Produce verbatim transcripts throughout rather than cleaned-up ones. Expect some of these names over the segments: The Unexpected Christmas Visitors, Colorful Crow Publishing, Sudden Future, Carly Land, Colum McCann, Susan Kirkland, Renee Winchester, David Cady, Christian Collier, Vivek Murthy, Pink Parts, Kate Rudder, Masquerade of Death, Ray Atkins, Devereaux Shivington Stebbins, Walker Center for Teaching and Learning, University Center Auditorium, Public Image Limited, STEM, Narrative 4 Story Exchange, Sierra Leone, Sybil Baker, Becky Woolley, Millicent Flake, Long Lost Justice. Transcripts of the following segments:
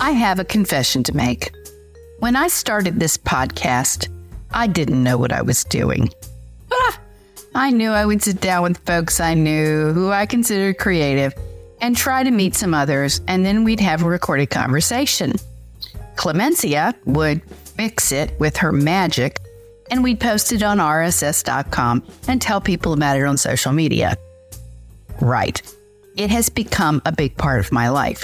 I have a confession to make. When I started this podcast, I didn't know what I was doing. Ah, I knew I would sit down with folks I knew who I considered creative and try to meet some others, and then we'd have a recorded conversation. Clemencia would fix it with her magic, and we'd post it on R S S dot com and tell people about it on social media. Right. It has become a big part of my life.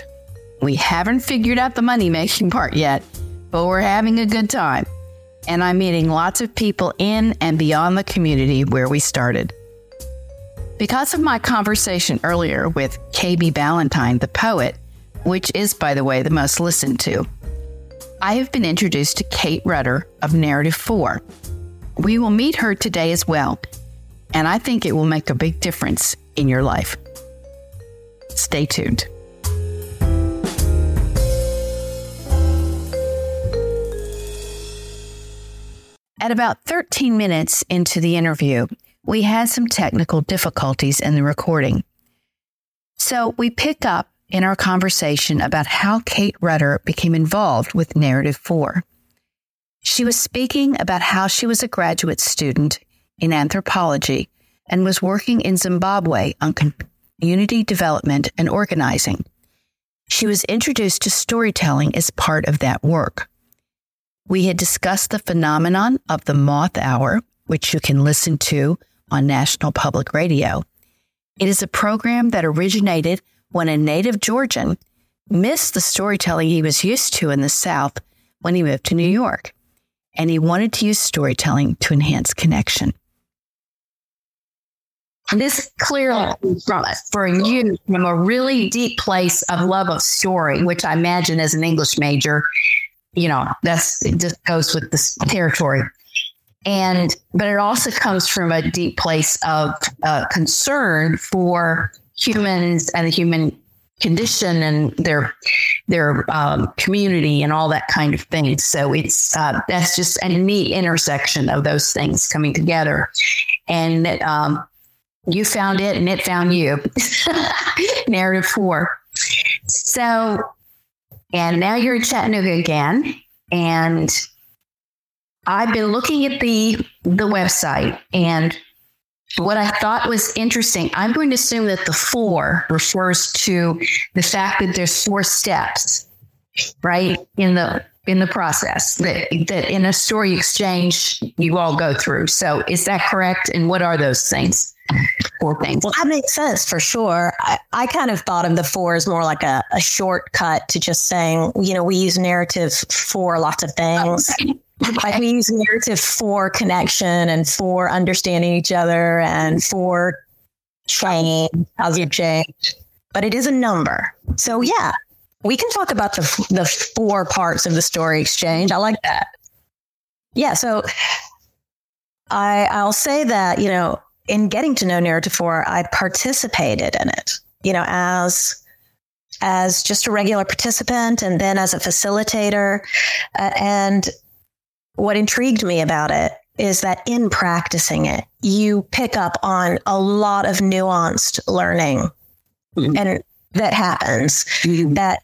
We haven't figured out the money-making part yet, but we're having a good time. And I'm meeting lots of people in and beyond the community where we started. Because of my conversation earlier with K B. Ballantyne, the poet, which is, by the way, the most listened to, I have been introduced to Kate Rudder of Narrative four. We will meet her today as well, and I think it will make a big difference in your life. Stay tuned. At about thirteen minutes into the interview, we had some technical difficulties in the recording. So we pick up in our conversation about how Kate Rudder became involved with Narrative four. She was speaking about how she was a graduate student in anthropology and was working in Zimbabwe on community development and organizing. She was introduced to storytelling as part of that work. We had discussed the phenomenon of the Moth Hour, which you can listen to on National Public Radio. It is a program that originated when a native Georgian missed the storytelling he was used to in the South when he moved to New York, and he wanted to use storytelling to enhance connection. This clearly from for you from a really deep place of love of story, which I imagine as an English major, you know, that's it just goes with this territory. And but it also comes from a deep place of uh, concern for humans and the human condition and their their um, community and all that kind of thing. So it's uh, that's just a neat intersection of those things coming together. And um, you found it and it found you. Narrative four. So. And now you're in Chattanooga again, and I've been looking at the the website, and what I thought was interesting, I'm going to assume that the four refers to the fact that there's four steps, right, in the in the process that, that in a story exchange you all go through. So is that correct? And what are those things? Four things. Well, that makes sense for sure. I, I kind of thought of the four as more like a, a shortcut to just saying, you know, we use narrative for lots of things. Oh, okay. Okay. Like we use narrative for connection and for understanding each other and for training. How's your change? But it is a number. So, yeah, we can talk about the the four parts of the story exchange. I like that. Yeah. So I I'll say that, you know, in getting to know Narrative four, I participated in it, you know, as as just a regular participant and then as a facilitator. Uh, and what intrigued me about it is that in practicing it, you pick up on a lot of nuanced learning mm-hmm. and that happens mm-hmm. that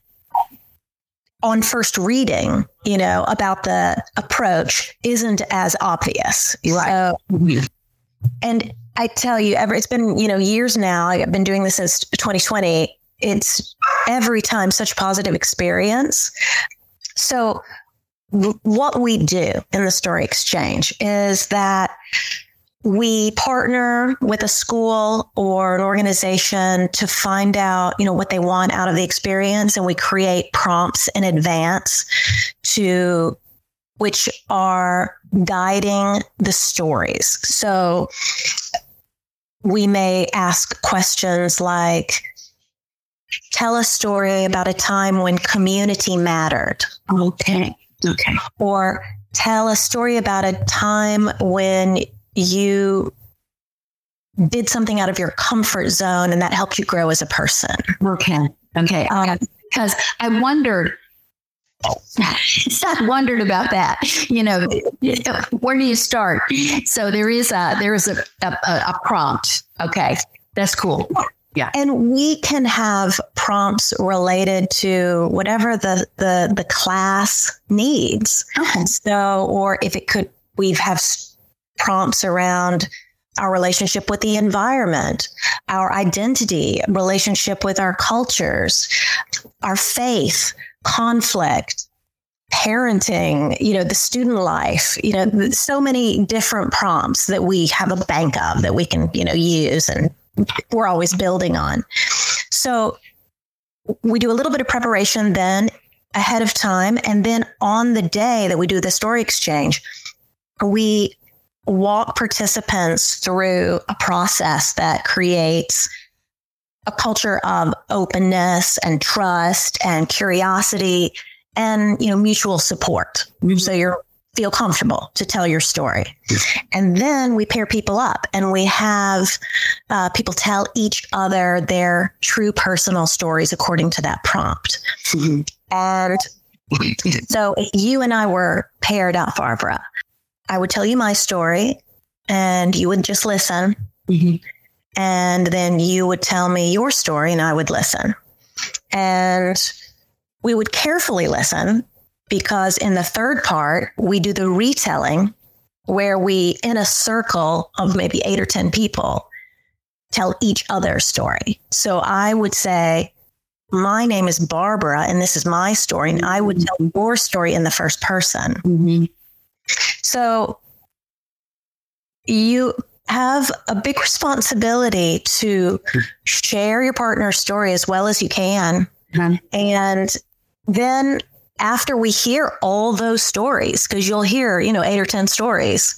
on first reading, you know, about the approach isn't as obvious. Right. So, mm-hmm. And I tell you, ever it's been, you know, years now. I've been doing this since twenty twenty. It's every time such a positive experience. So what we do in the story exchange is that we partner with a school or an organization to find out, you know, what they want out of the experience. And we create prompts in advance to which are guiding the stories. So we may ask questions like, tell a story about a time when community mattered. Okay. Okay. Or tell a story about a time when you did something out of your comfort zone and that helped you grow as a person. Okay. Okay. Um, because I wondered, I wondered about that. You know, where do you start? So there is a there is a a, a prompt. Okay, that's cool. Yeah. And we can have prompts related to whatever the the, the class needs. Okay. So, or if it could, we have prompts around our relationship with the environment, our identity, relationship with our cultures, our faith, conflict, parenting, you know, the student life, you know, so many different prompts that we have a bank of that we can, you know, use, and we're always building on. So we do a little bit of preparation then ahead of time. And then on the day that we do the story exchange, we walk participants through a process that creates a culture of openness and trust and curiosity and, you know, mutual support. Mm-hmm. So you feel comfortable to tell your story. Yeah. And then we pair people up and we have uh, people tell each other their true personal stories according to that prompt. Mm-hmm. And so if you and I were paired up, Barbara, I would tell you my story and you would just listen. Mm-hmm. And then you would tell me your story and I would listen. And we would carefully listen, because in the third part, we do the retelling where we, in a circle of maybe eight or ten people, tell each other's story. So I would say, my name is Barbara and this is my story. And I would tell your story in the first person. Mm-hmm. So you have a big responsibility to share your partner's story as well as you can. Mm-hmm. And then after we hear all those stories, because you'll hear, you know, eight or ten stories,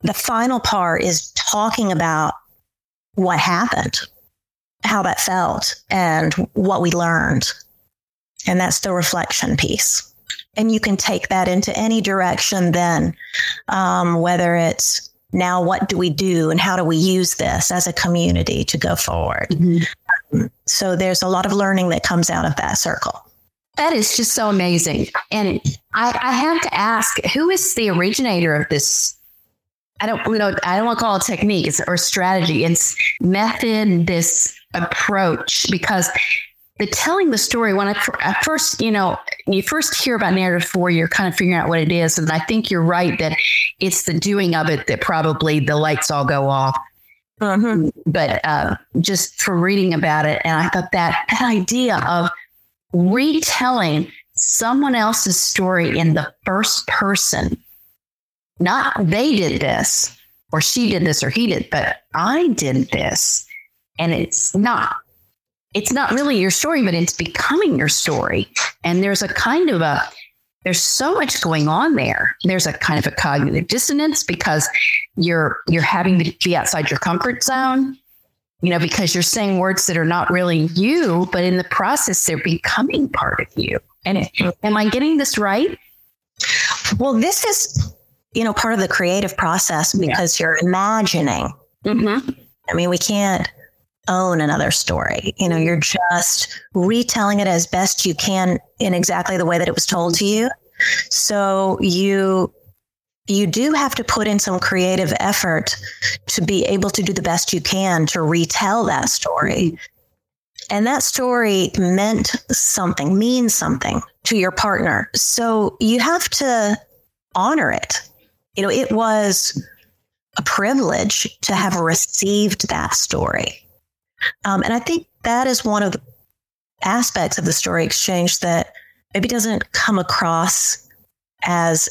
the final part is talking about what happened, how that felt, and what we learned. And that's the reflection piece. And you can take that into any direction then, um, whether it's now what do we do and how do we use this as a community to go forward. Mm-hmm. So there's a lot of learning that comes out of that circle. That is just so amazing. And I, I have to ask, who is the originator of this? I don't you know. I don't want to call it technique or strategy. It's method, this approach, because the telling the story, when I, I first, you know, you first hear about Narrative four, you're kind of figuring out what it is. And I think you're right that it's the doing of it that probably the lights all go off. Mm-hmm. But uh, just for reading about it. And I thought that, that idea of retelling someone else's story in the first person, not they did this or she did this or he did, but I did this. And it's not. It's not really your story, but it's becoming your story. And there's a kind of a, there's so much going on there. There's a kind of a cognitive dissonance because you're, you're having to be outside your comfort zone, you know, because you're saying words that are not really you, but in the process, they're becoming part of you. And it, am I getting this right? Well, this is, you know, part of the creative process because yeah. you're imagining. Mm-hmm. I mean, we can't own another story. You know, you're just retelling it as best you can in exactly the way that it was told to you. So you, you do have to put in some creative effort to be able to do the best you can to retell that story. And that story meant something, means something to your partner. So you have to honor it. You know, it was a privilege to have received that story. Um, and I think that is one of the aspects of the story exchange that maybe doesn't come across as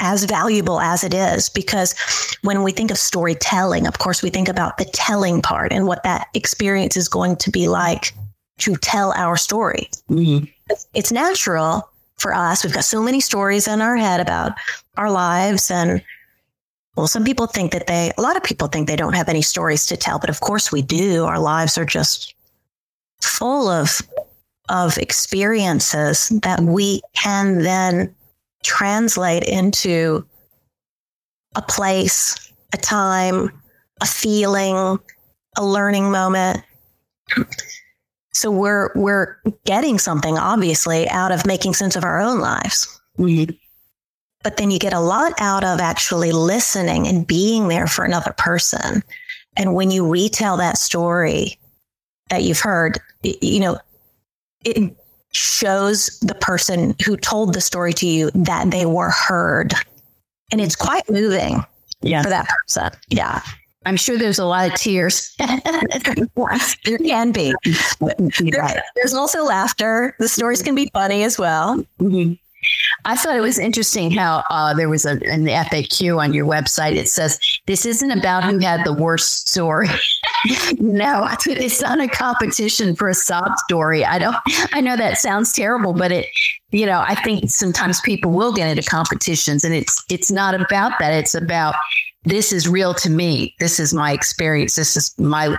as valuable as it is, because when we think of storytelling, of course, we think about the telling part and what that experience is going to be like to tell our story. Mm-hmm. It's natural for us. We've got so many stories in our head about our lives, and well, some people think that they, a lot of people think they don't have any stories to tell, but of course we do. Our lives are just full of, of experiences that we can then translate into a place, a time, a feeling, a learning moment. So we're, we're getting something obviously out of making sense of our own lives. Mm-hmm. But then you get a lot out of actually listening and being there for another person. And when you retell that story, that you've heard, you know, it shows the person who told the story to you that they were heard. And it's quite moving yeah. for that person. Yeah. I'm sure there's a lot of tears. There can be. There, there's also laughter. The stories can be funny as well. Mm-hmm. I thought it was interesting how uh, there was a, an F A Q on your website. It says, this isn't about who had the worst story. No, it's not a competition for a sob story. I don't, I know that sounds terrible, but it, you know, I think sometimes people will get into competitions, and it's, it's not about that. It's about, this is real to me. This is my experience. This is my,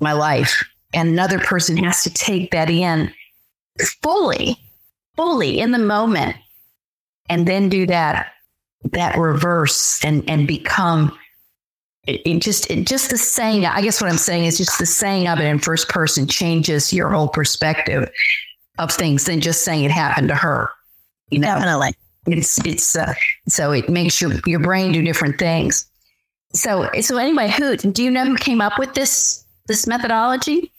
my life. And another person has to take that in fully, fully in the moment, and then do that, that reverse and, and become it, it just, it just the saying, I guess what I'm saying is just the saying of it in first person changes your whole perspective of things than just saying it happened to her. You know, definitely. It's, it's, uh, so it makes your, your brain do different things. So, so anyway, who, do you know who came up with this, this methodology?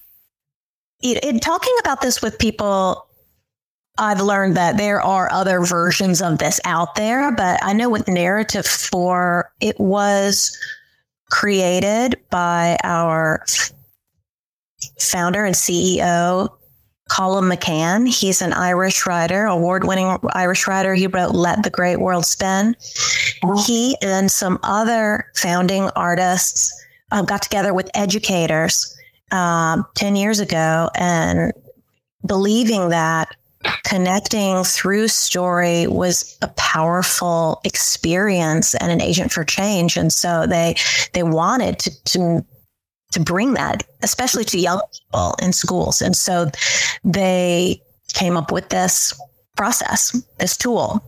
In, in talking about this with people, I've learned that there are other versions of this out there, but I know with Narrative four, it was created by our founder and C E O, Colum McCann. He's an Irish writer, award-winning Irish writer. He wrote Let the Great World Spin. Oh. He and some other founding artists um, got together with educators um, ten years ago, and believing that connecting through story was a powerful experience and an agent for change. And so they they wanted to to, to bring that, especially to young people in schools. And so they came up with this process, this tool.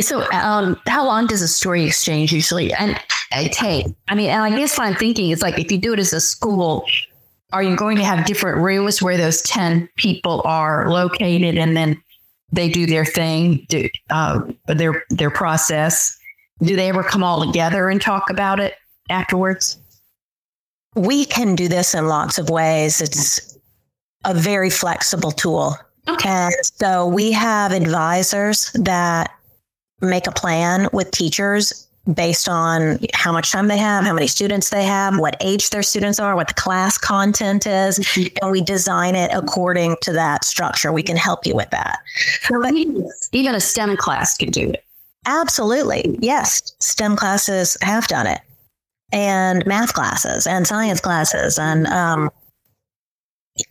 So um, how long does a story exchange usually and, and take? I mean, and I guess what I'm thinking is, like, if you do it as a school, are you going to have different rooms where those ten people are located, and then they do their thing, do uh, their their process? Do they ever come all together and talk about it afterwards? We can do this in lots of ways. It's a very flexible tool. Okay. And so we have advisors that make a plan with teachers based on how much time they have, how many students they have, what age their students are, what the class content is, and we design it according to that structure. We can help you with that. So but even a STEM class can do it. Absolutely. Yes. STEM classes have done it, and math classes and science classes. And um,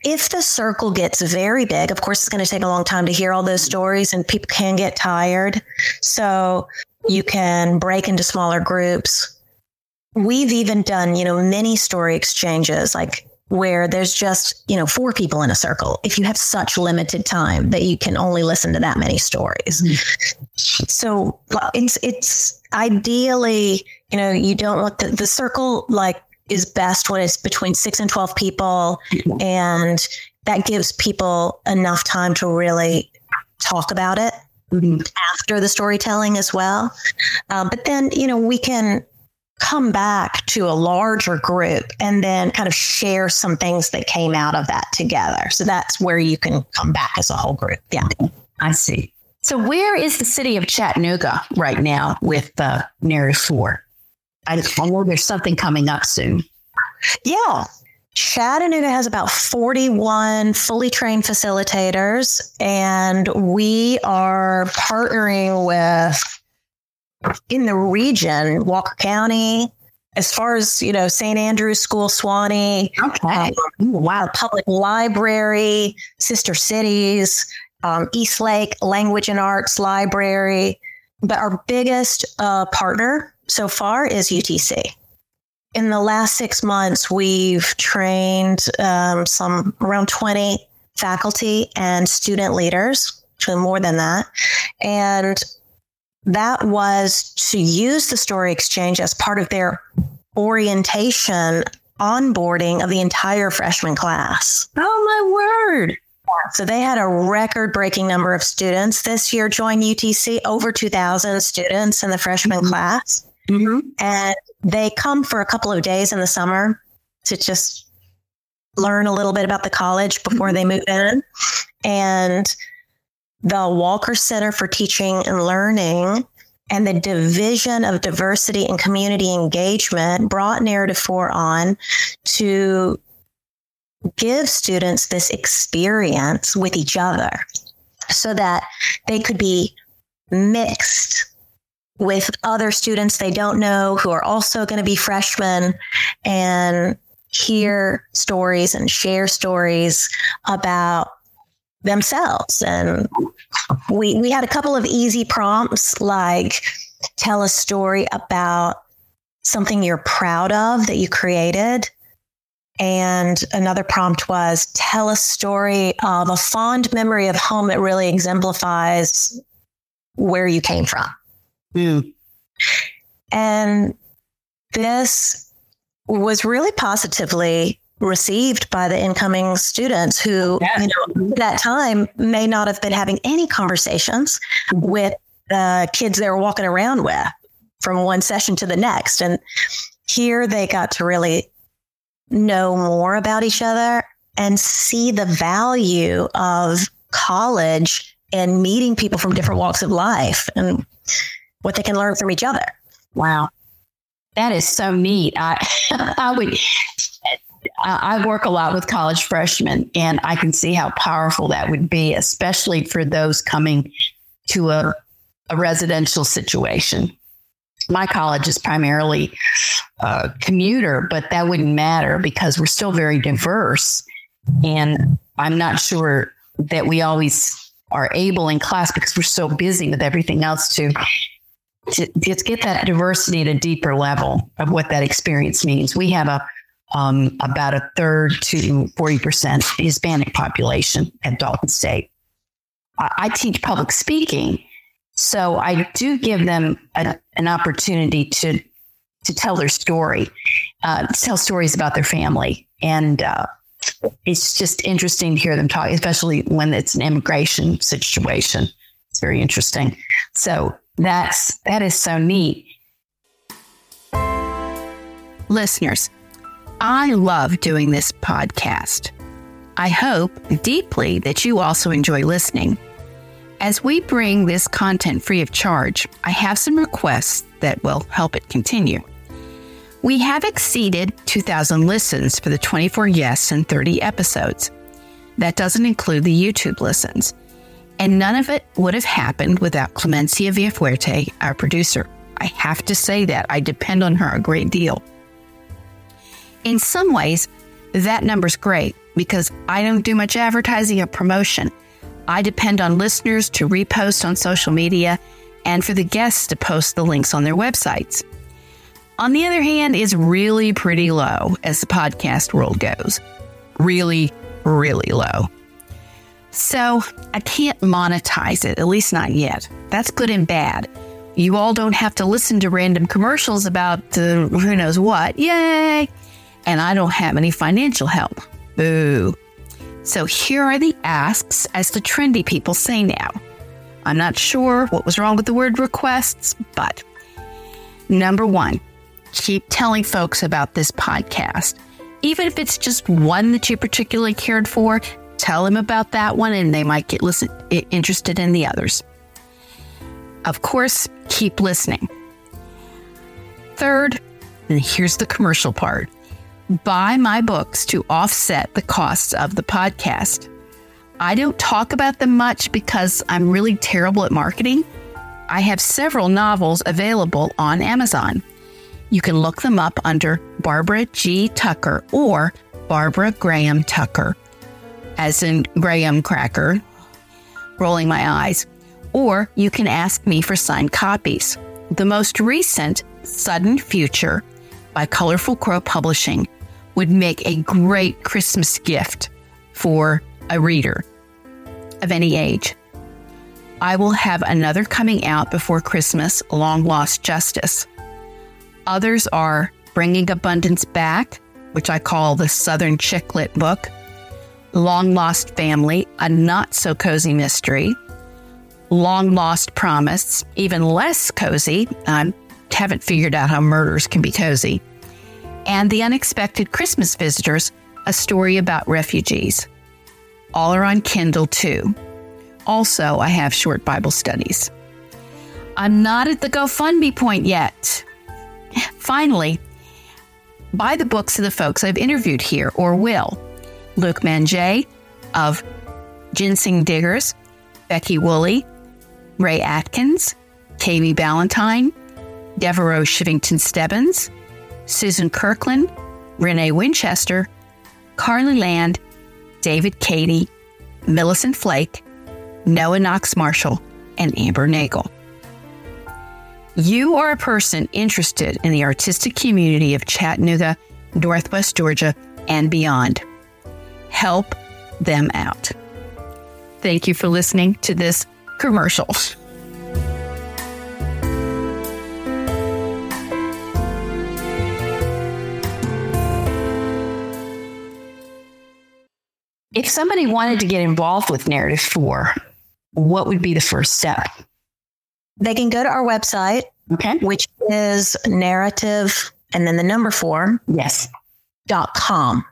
if the circle gets very big, of course, it's going to take a long time to hear all those stories, and people can get tired. So you can break into smaller groups. We've even done, you know, mini story exchanges, like where there's just, you know, four people in a circle, if you have such limited time that you can only listen to that many stories. Mm-hmm. So it's, it's ideally, you know, you don't want the, the circle, like, is best when it's between six and twelve people. Mm-hmm. And that gives people enough time to really talk about it. Mm-hmm. After the storytelling as well. Um, but then, you know, we can come back to a larger group and then kind of share some things that came out of that together. So that's where you can come back as a whole group. Yeah, I see. So where is the city of Chattanooga right now with uh, Narrative four? I, I know there's something coming up soon. Yeah. Chattanooga has about forty-one fully trained facilitators, and we are partnering with, in the region, Walker County, as far as, you know, Saint Andrew's School, Swanee, okay. um, wow, Public Library, Sister Cities, um, Eastlake Language and Arts Library. But our biggest uh, partner so far is U T C. In the last six months, we've trained um, some around twenty faculty and student leaders, actually more than that. And that was to use the story exchange as part of their orientation onboarding of the entire freshman class. Oh, my word. So they had a record-breaking number of students this year join U T C, over two thousand students in the freshman mm-hmm. class. Mm-hmm. And they come for a couple of days in the summer to just learn a little bit about the college before they move in. And the Walker Center for Teaching and Learning and the Division of Diversity and Community Engagement brought Narrative four on to give students this experience with each other so that they could be mixed with other students they don't know who are also going to be freshmen and hear stories and share stories about themselves. And we we had a couple of easy prompts, like tell a story about something you're proud of that you created. And another prompt was tell a story of a fond memory of home that really exemplifies where you came from. Yeah. And this was really positively received by the incoming students who, yeah. you know, at that time may not have been having any conversations with the kids they were walking around with from one session to the next. And here they got to really know more about each other and see the value of college and meeting people from different walks of life and what they can learn from each other. Wow. That is so neat. I, I would, I work a lot with college freshmen, and I can see how powerful that would be, especially for those coming to a, a residential situation. My college is primarily a commuter, but that wouldn't matter because we're still very diverse. And I'm not sure that we always are able in class because we're so busy with everything else to to, to get that diversity at a deeper level of what that experience means. We have a Um, about a third to forty percent Hispanic population at Dalton State. I, I teach public speaking, so I do give them a, an opportunity to to tell their story, uh, tell stories about their family. And uh, it's just interesting to hear them talk, especially when it's an immigration situation. It's very interesting. So that's that is so neat. Listeners, I love doing this podcast. I hope deeply that you also enjoy listening. As we bring this content free of charge, I have some requests that will help it continue. We have exceeded two thousand listens for the twenty-four yes and thirty episodes. That doesn't include the YouTube listens. And none of it would have happened without Clemencia Villafuerte, our producer. I have to say that. I depend on her a great deal. In some ways, that number's great because I don't do much advertising or promotion. I depend on listeners to repost on social media and for the guests to post the links on their websites. On the other hand, it's really pretty low as the podcast world goes. Really, really low. So I can't monetize it, at least not yet. That's good and bad. You all don't have to listen to random commercials about uh, who knows what. Yay! And I don't have any financial help. Boo. So here are the asks as the trendy people say now. I'm not sure what was wrong with the word requests, but number one, keep telling folks about this podcast. Even if it's just one that you particularly cared for, tell them about that one and they might get listen- interested in the others. Of course, keep listening. Third, and here's the commercial part. Buy my books to offset the costs of the podcast. I don't talk about them much because I'm really terrible at marketing. I have several novels available on Amazon. You can look them up under Barbara G. Tucker or Barbara Graham Tucker, as in Graham Cracker, rolling my eyes. Or you can ask me for signed copies. The most recent, Sudden Future, by Colorful Crow Publishing, would make a great Christmas gift for a reader of any age. I will have another coming out before Christmas, Long Lost Justice. Others are Bringing Abundance Back, which I call the Southern Chick Lit book, Long Lost Family, a not-so-cozy mystery, Long Lost Promise, even less cozy. I haven't figured out how murders can be cozy, and The Unexpected Christmas Visitors, a story about refugees. All are on Kindle, too. Also, I have short Bible studies. I'm not at the GoFundMe point yet. Finally, buy the books of the folks I've interviewed here or will. Luke Manjay of Ginseng Diggers, Becky Woolley, Ray Atkins, K B. Ballantyne, Devereaux Shivington Stebbins, Susan Kirkland, Renee Winchester, Carly Land, David Cady, Millicent Flake, Noah Knox Marshall, and Amber Nagle. You are a person interested in the artistic community of Chattanooga, Northwest Georgia, and beyond. Help them out. Thank you for listening to this commercial. If somebody wanted to get involved with Narrative four, what would be the first step? They can go to our website, okay, which is narrative and then the number four. Yes. Dot com.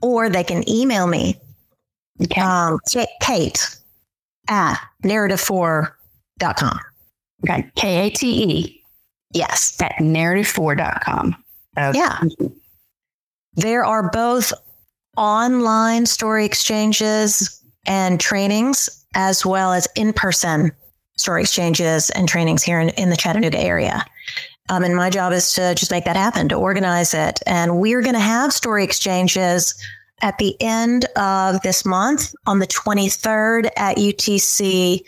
Or they can email me, okay. um, Kate at narrative four dot com. Okay. K A T E. Yes. At narrative four dot com. Okay. Yeah. There are both online story exchanges and trainings, as well as in-person story exchanges and trainings here in, in the Chattanooga area. Um, and my job is to just make that happen, to organize it. And we're going to have story exchanges at the end of this month on the twenty-third at U T C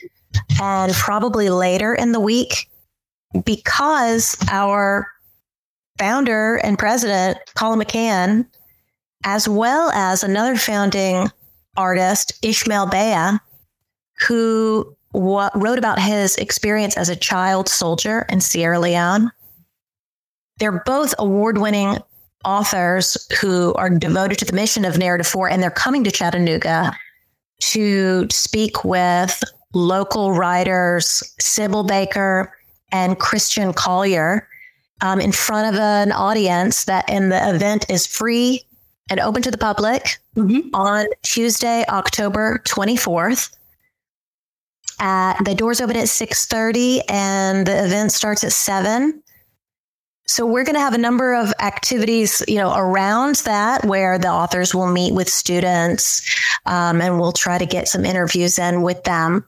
and probably later in the week, because our founder and president, Colum McCann, as well as another founding artist, Ishmael Bea, who w- wrote about his experience as a child soldier in Sierra Leone. They're both award-winning authors who are devoted to the mission of Narrative four, and they're coming to Chattanooga to speak with local writers, Sybil Baker and Christian Collier, um, in front of an audience that in the event is free and open to the public mm-hmm. on Tuesday, October twenty-fourth. At, the doors open at six thirty and the event starts at seven. So we're going to have a number of activities, you know, around that where the authors will meet with students um, and we'll try to get some interviews in with them.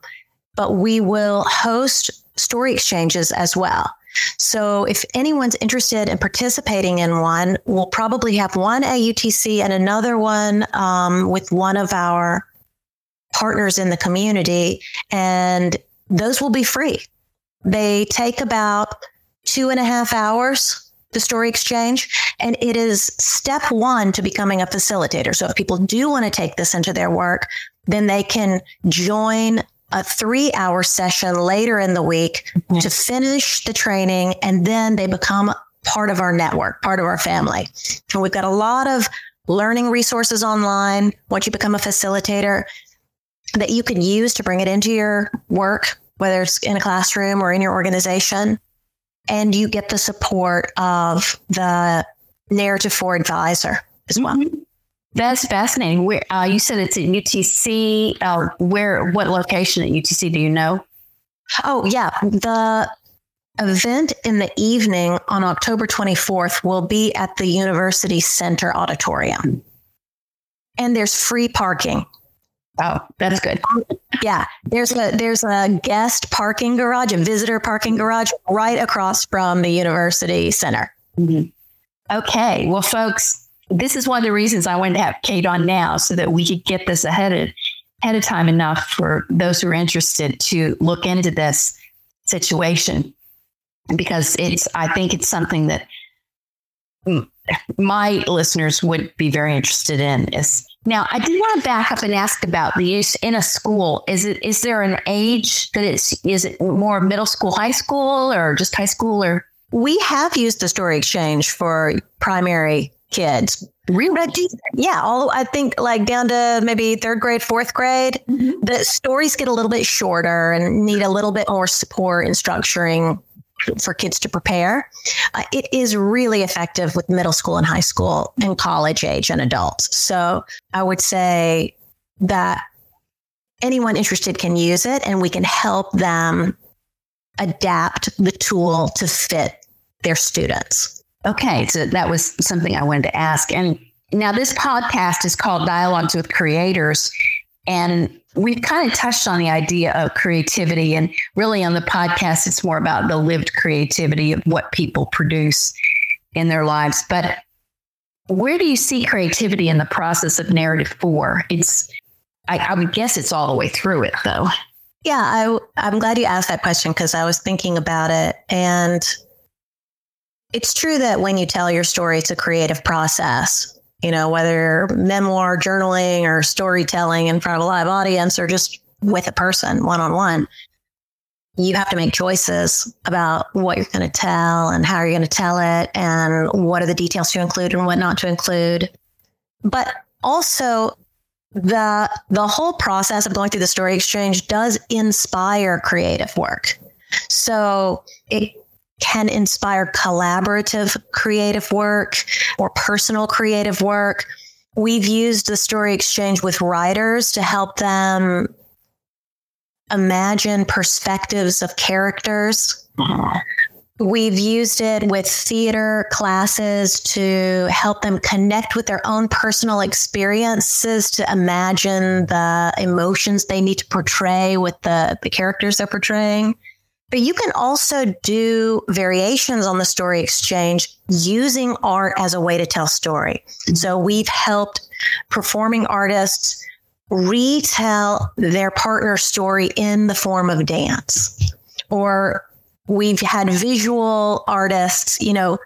But we will host story exchanges as well. So if anyone's interested in participating in one, we'll probably have one at U T C and another one um, with one of our partners in the community. And those will be free. They take about two and a half hours, the story exchange, and it is step one to becoming a facilitator. So if people do want to take this into their work, then they can join a three hour session later in the week mm-hmm. to finish the training. And then they become part of our network, part of our family. And we've got a lot of learning resources online once you become a facilitator that you can use to bring it into your work, whether it's in a classroom or in your organization. And you get the support of the Narrative four advisor as well. Mm-hmm. That's fascinating. Where uh, you said it's at U T C. Uh, where? What location at U T C do you know? Oh, yeah. The event in the evening on October twenty-fourth will be at the University Center Auditorium. And there's free parking. Oh, that's good. Yeah. There's a there's a guest parking garage, a visitor parking garage right across from the University Center. Mm-hmm. Okay. Well, folks, this is one of the reasons I wanted to have Kate on now, so that we could get this ahead of, ahead of time enough for those who are interested to look into this situation, because it's, I think it's something that my listeners would be very interested in. Is now, I did want to back up and ask about the use in a school. Is it, is there an age that it's, is it more middle school, high school, or just high school? Or we have used the story exchange for primary kids. Really? Yeah. All I think like down to maybe third grade, fourth grade, mm-hmm. the stories get a little bit shorter and need a little bit more support and structuring for kids to prepare. Uh, it is really effective with middle school and high school and college age and adults. So I would say that anyone interested can use it, and we can help them adapt the tool to fit their students. Okay. So that was something I wanted to ask. And now this podcast is called Dialogues with Creators. And we've kind of touched on the idea of creativity, and really on the podcast, it's more about the lived creativity of what people produce in their lives. But where do you see creativity in the process of Narrative four? It's, I, I would guess it's all the way through it though. Yeah, I, I'm glad you asked that question, because I was thinking about it. And it's true that when you tell your story, it's a creative process. You know, whether memoir, journaling, or storytelling in front of a live audience, or just with a person one-on-one, you have to make choices about what you're going to tell and how you're going to tell it and what are the details to include and what not to include. But also the the whole process of going through the story exchange does inspire creative work. So it can inspire collaborative creative work or personal creative work. We've used the story exchange with writers to help them imagine perspectives of characters. Mm-hmm. We've used it with theater classes to help them connect with their own personal experiences, to imagine the emotions they need to portray with the, the characters they're portraying. But you can also do variations on the story exchange using art as a way to tell story. Mm-hmm. So we've helped performing artists retell their partner's story in the form of dance. Or we've had visual artists, you know,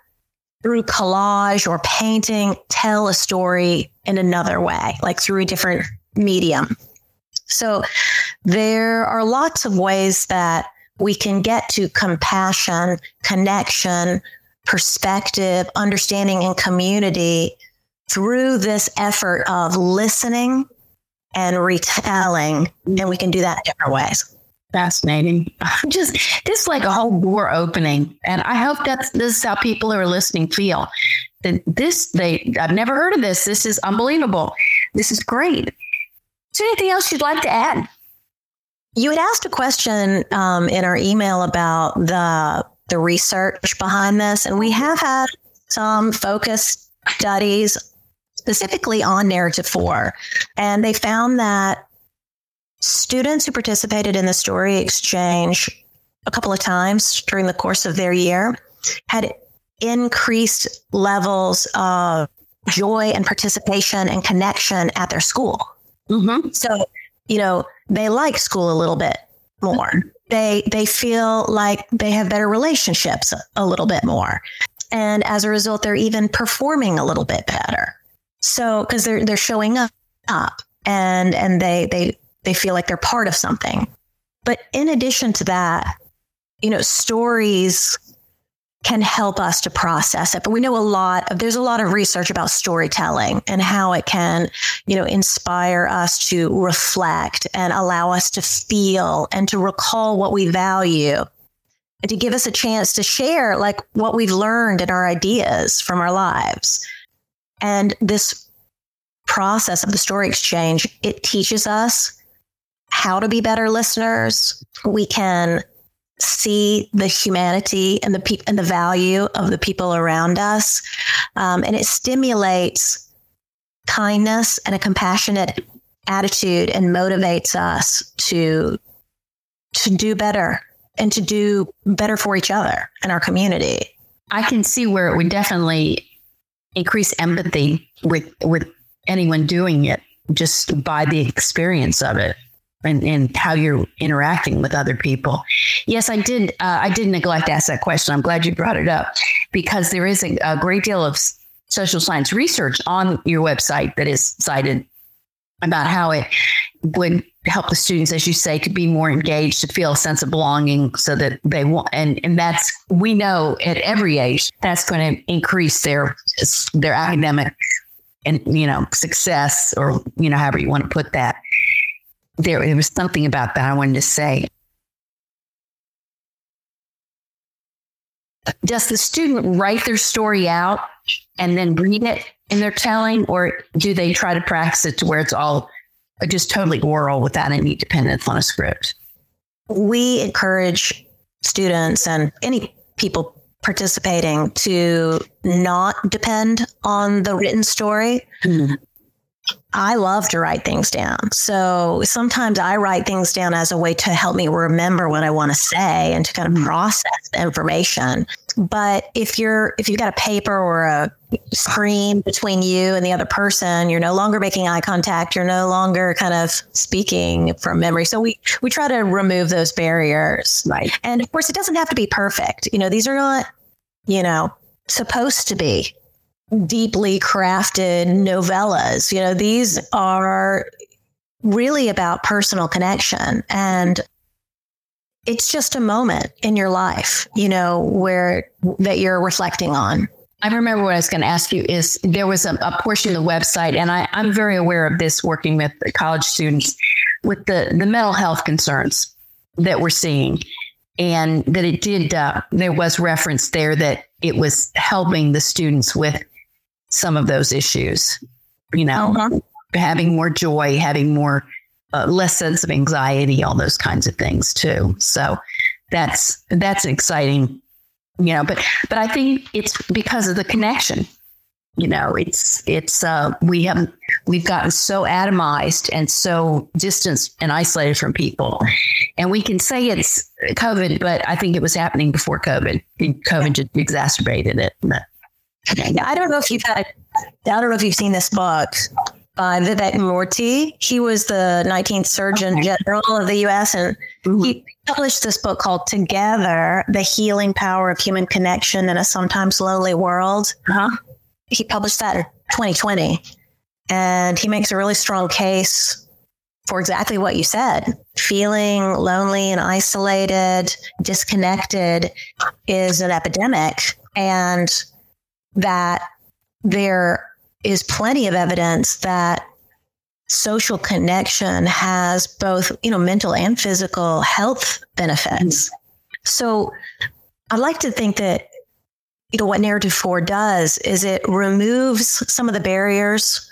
through collage or painting, tell a story in another way, like through a different medium. So there are lots of ways that we can get to compassion, connection, perspective, understanding, and community through this effort of listening and retelling. And we can do that in different ways. Fascinating. Just, this is like a whole door opening. And I hope that this is how people who are listening feel. That this, they, I've never heard of this. This is unbelievable. This is great. Is there anything else you'd like to add? You had asked a question um, in our email about the the research behind this, and we have had some focused studies specifically on Narrative four, and they found that students who participated in the story exchange a couple of times during the course of their year had increased levels of joy and participation and connection at their school. Mm-hmm. So, you know, they like school a little bit more. They they feel like they have better relationships a little bit more. And as a result, they're even performing a little bit better. So because they're they're showing up up and and they they they feel like they're part of something. But in addition to that, you know, stories can help us to process it. But we know a lot of, there's a lot of research about storytelling and how it can, you know, inspire us to reflect and allow us to feel and to recall what we value and to give us a chance to share like what we've learned and our ideas from our lives. And this process of the story exchange, it teaches us how to be better listeners. We can see the humanity and the pe- and the value of the people around us. Um, and it stimulates kindness and a compassionate attitude and motivates us to, to do better and to do better for each other and our community. I can see where it would definitely increase empathy with, with anyone doing it just by the experience of it. And, and how you're interacting with other people. Yes, I did. Uh, I did neglect to ask that question. I'm glad you brought it up, because there is a, a great deal of social science research on your website that is cited about how it would help the students, as you say, to be more engaged, to feel a sense of belonging so that they want. And, and that's, we know at every age, that's going to increase their their academic and, you know, success, or, you know, however you want to put that. There, there was something about that I wanted to say. does the student write their story out and then read it in their telling, or do they try to practice it to where it's all just totally oral without any dependence on a script? We encourage students and any people participating to not depend on the written story. Mm-hmm. I love to write things down. So sometimes I write things down as a way to help me remember what I want to say and to kind of process the information. But if you're, if you've got a paper or a screen between you and the other person, you're no longer making eye contact. You're no longer kind of speaking from memory. So we, we try to remove those barriers. Right. And of course, it doesn't have to be perfect. You know, these are not, you know, supposed to be deeply crafted novellas. You know, these are really about personal connection, and it's just a moment in your life, you know, where that you're reflecting on. I remember what I was going to ask you is there was a, a portion of the website, and I, I'm very aware of this working with the college students with the, the mental health concerns that we're seeing, and that it did, uh, there was reference there that it was helping the students with some of those issues, you know, uh-huh. having more joy, having more uh, less sense of anxiety, all those kinds of things too. So that's that's exciting, you know. But but I think it's because of the connection. You know, it's it's uh, we have we've gotten so atomized and so distanced and isolated from people, and we can say it's COVID, but I think it was happening before COVID. COVID just exacerbated it. Yeah, I don't know if you've had, I don't know if you've seen this book by Vivek Murthy. He was the nineteenth Surgeon okay. General of the U S, and Ooh. he published this book called "Together: The Healing Power of Human Connection in a Sometimes Lonely World." Uh-huh. He published that in twenty twenty, and he makes a really strong case for exactly what you said. Feeling lonely and isolated, disconnected is an epidemic, and that there is plenty of evidence that social connection has both, you know, mental and physical health benefits. Mm-hmm. So I'd like to think that, you know, what Narrative four does is it removes some of the barriers,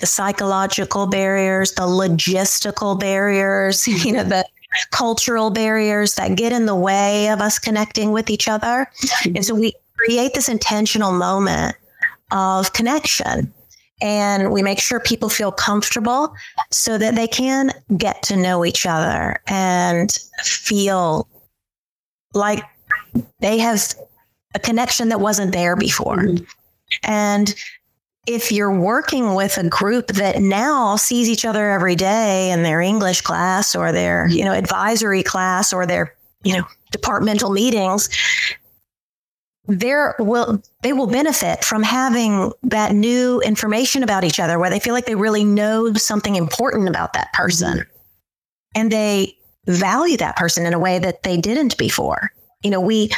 the psychological barriers, the logistical barriers, you know, the cultural barriers that get in the way of us connecting with each other. And so we create this intentional moment of connection, and we make sure people feel comfortable so that they can get to know each other and feel like they have a connection that wasn't there before. Mm-hmm. And if you're working with a group that now sees each other every day in their English class or their, you know, advisory class or their, you know, departmental meetings, there will, they will benefit from having that new information about each other, where they feel like they really know something important about that person, and they value that person in a way that they didn't before. You know, we,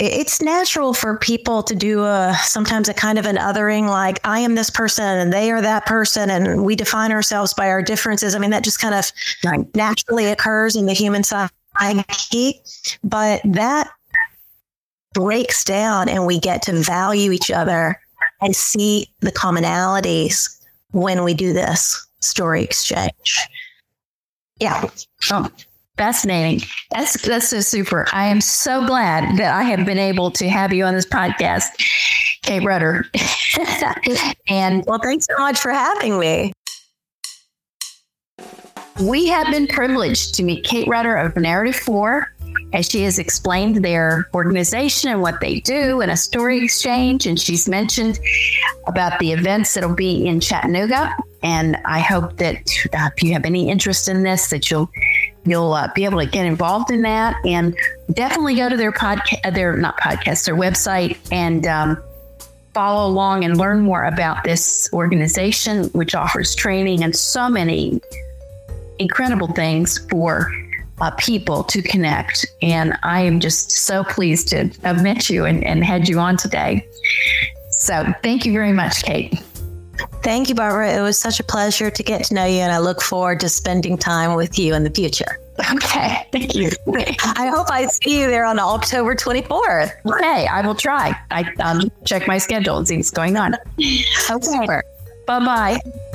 it's natural for people to do a, sometimes a kind of an othering, like I am this person and they are that person, and we define ourselves by our differences. I mean, that just kind of right. naturally occurs in the human psyche, but that breaks down, and we get to value each other and see the commonalities when we do this story exchange. Yeah. Oh. Fascinating. That's that's so super. I am so glad that I have been able to have you on this podcast, Kate Rudder. And well, thanks so much for having me. We have been privileged to meet Kate Rudder of Narrative four, as she has explained their organization and what they do in a story exchange. And she's mentioned about the events that'll be in Chattanooga. And I hope that uh, if you have any interest in this, that you'll You'll uh, be able to get involved in that, and definitely go to their podcast, their not podcast, their website, and um, follow along and learn more about this organization, which offers training and so many incredible things for uh, people to connect. And I am just so pleased to have met you and, and had you on today. So thank you very much, Kate. Thank you, Barbara. It was such a pleasure to get to know you, and I look forward to spending time with you in the future. Okay, thank you. I hope I see you there on October twenty-fourth. Okay, I will try. I um, check my schedule and see what's going on. Okay. Bye-bye.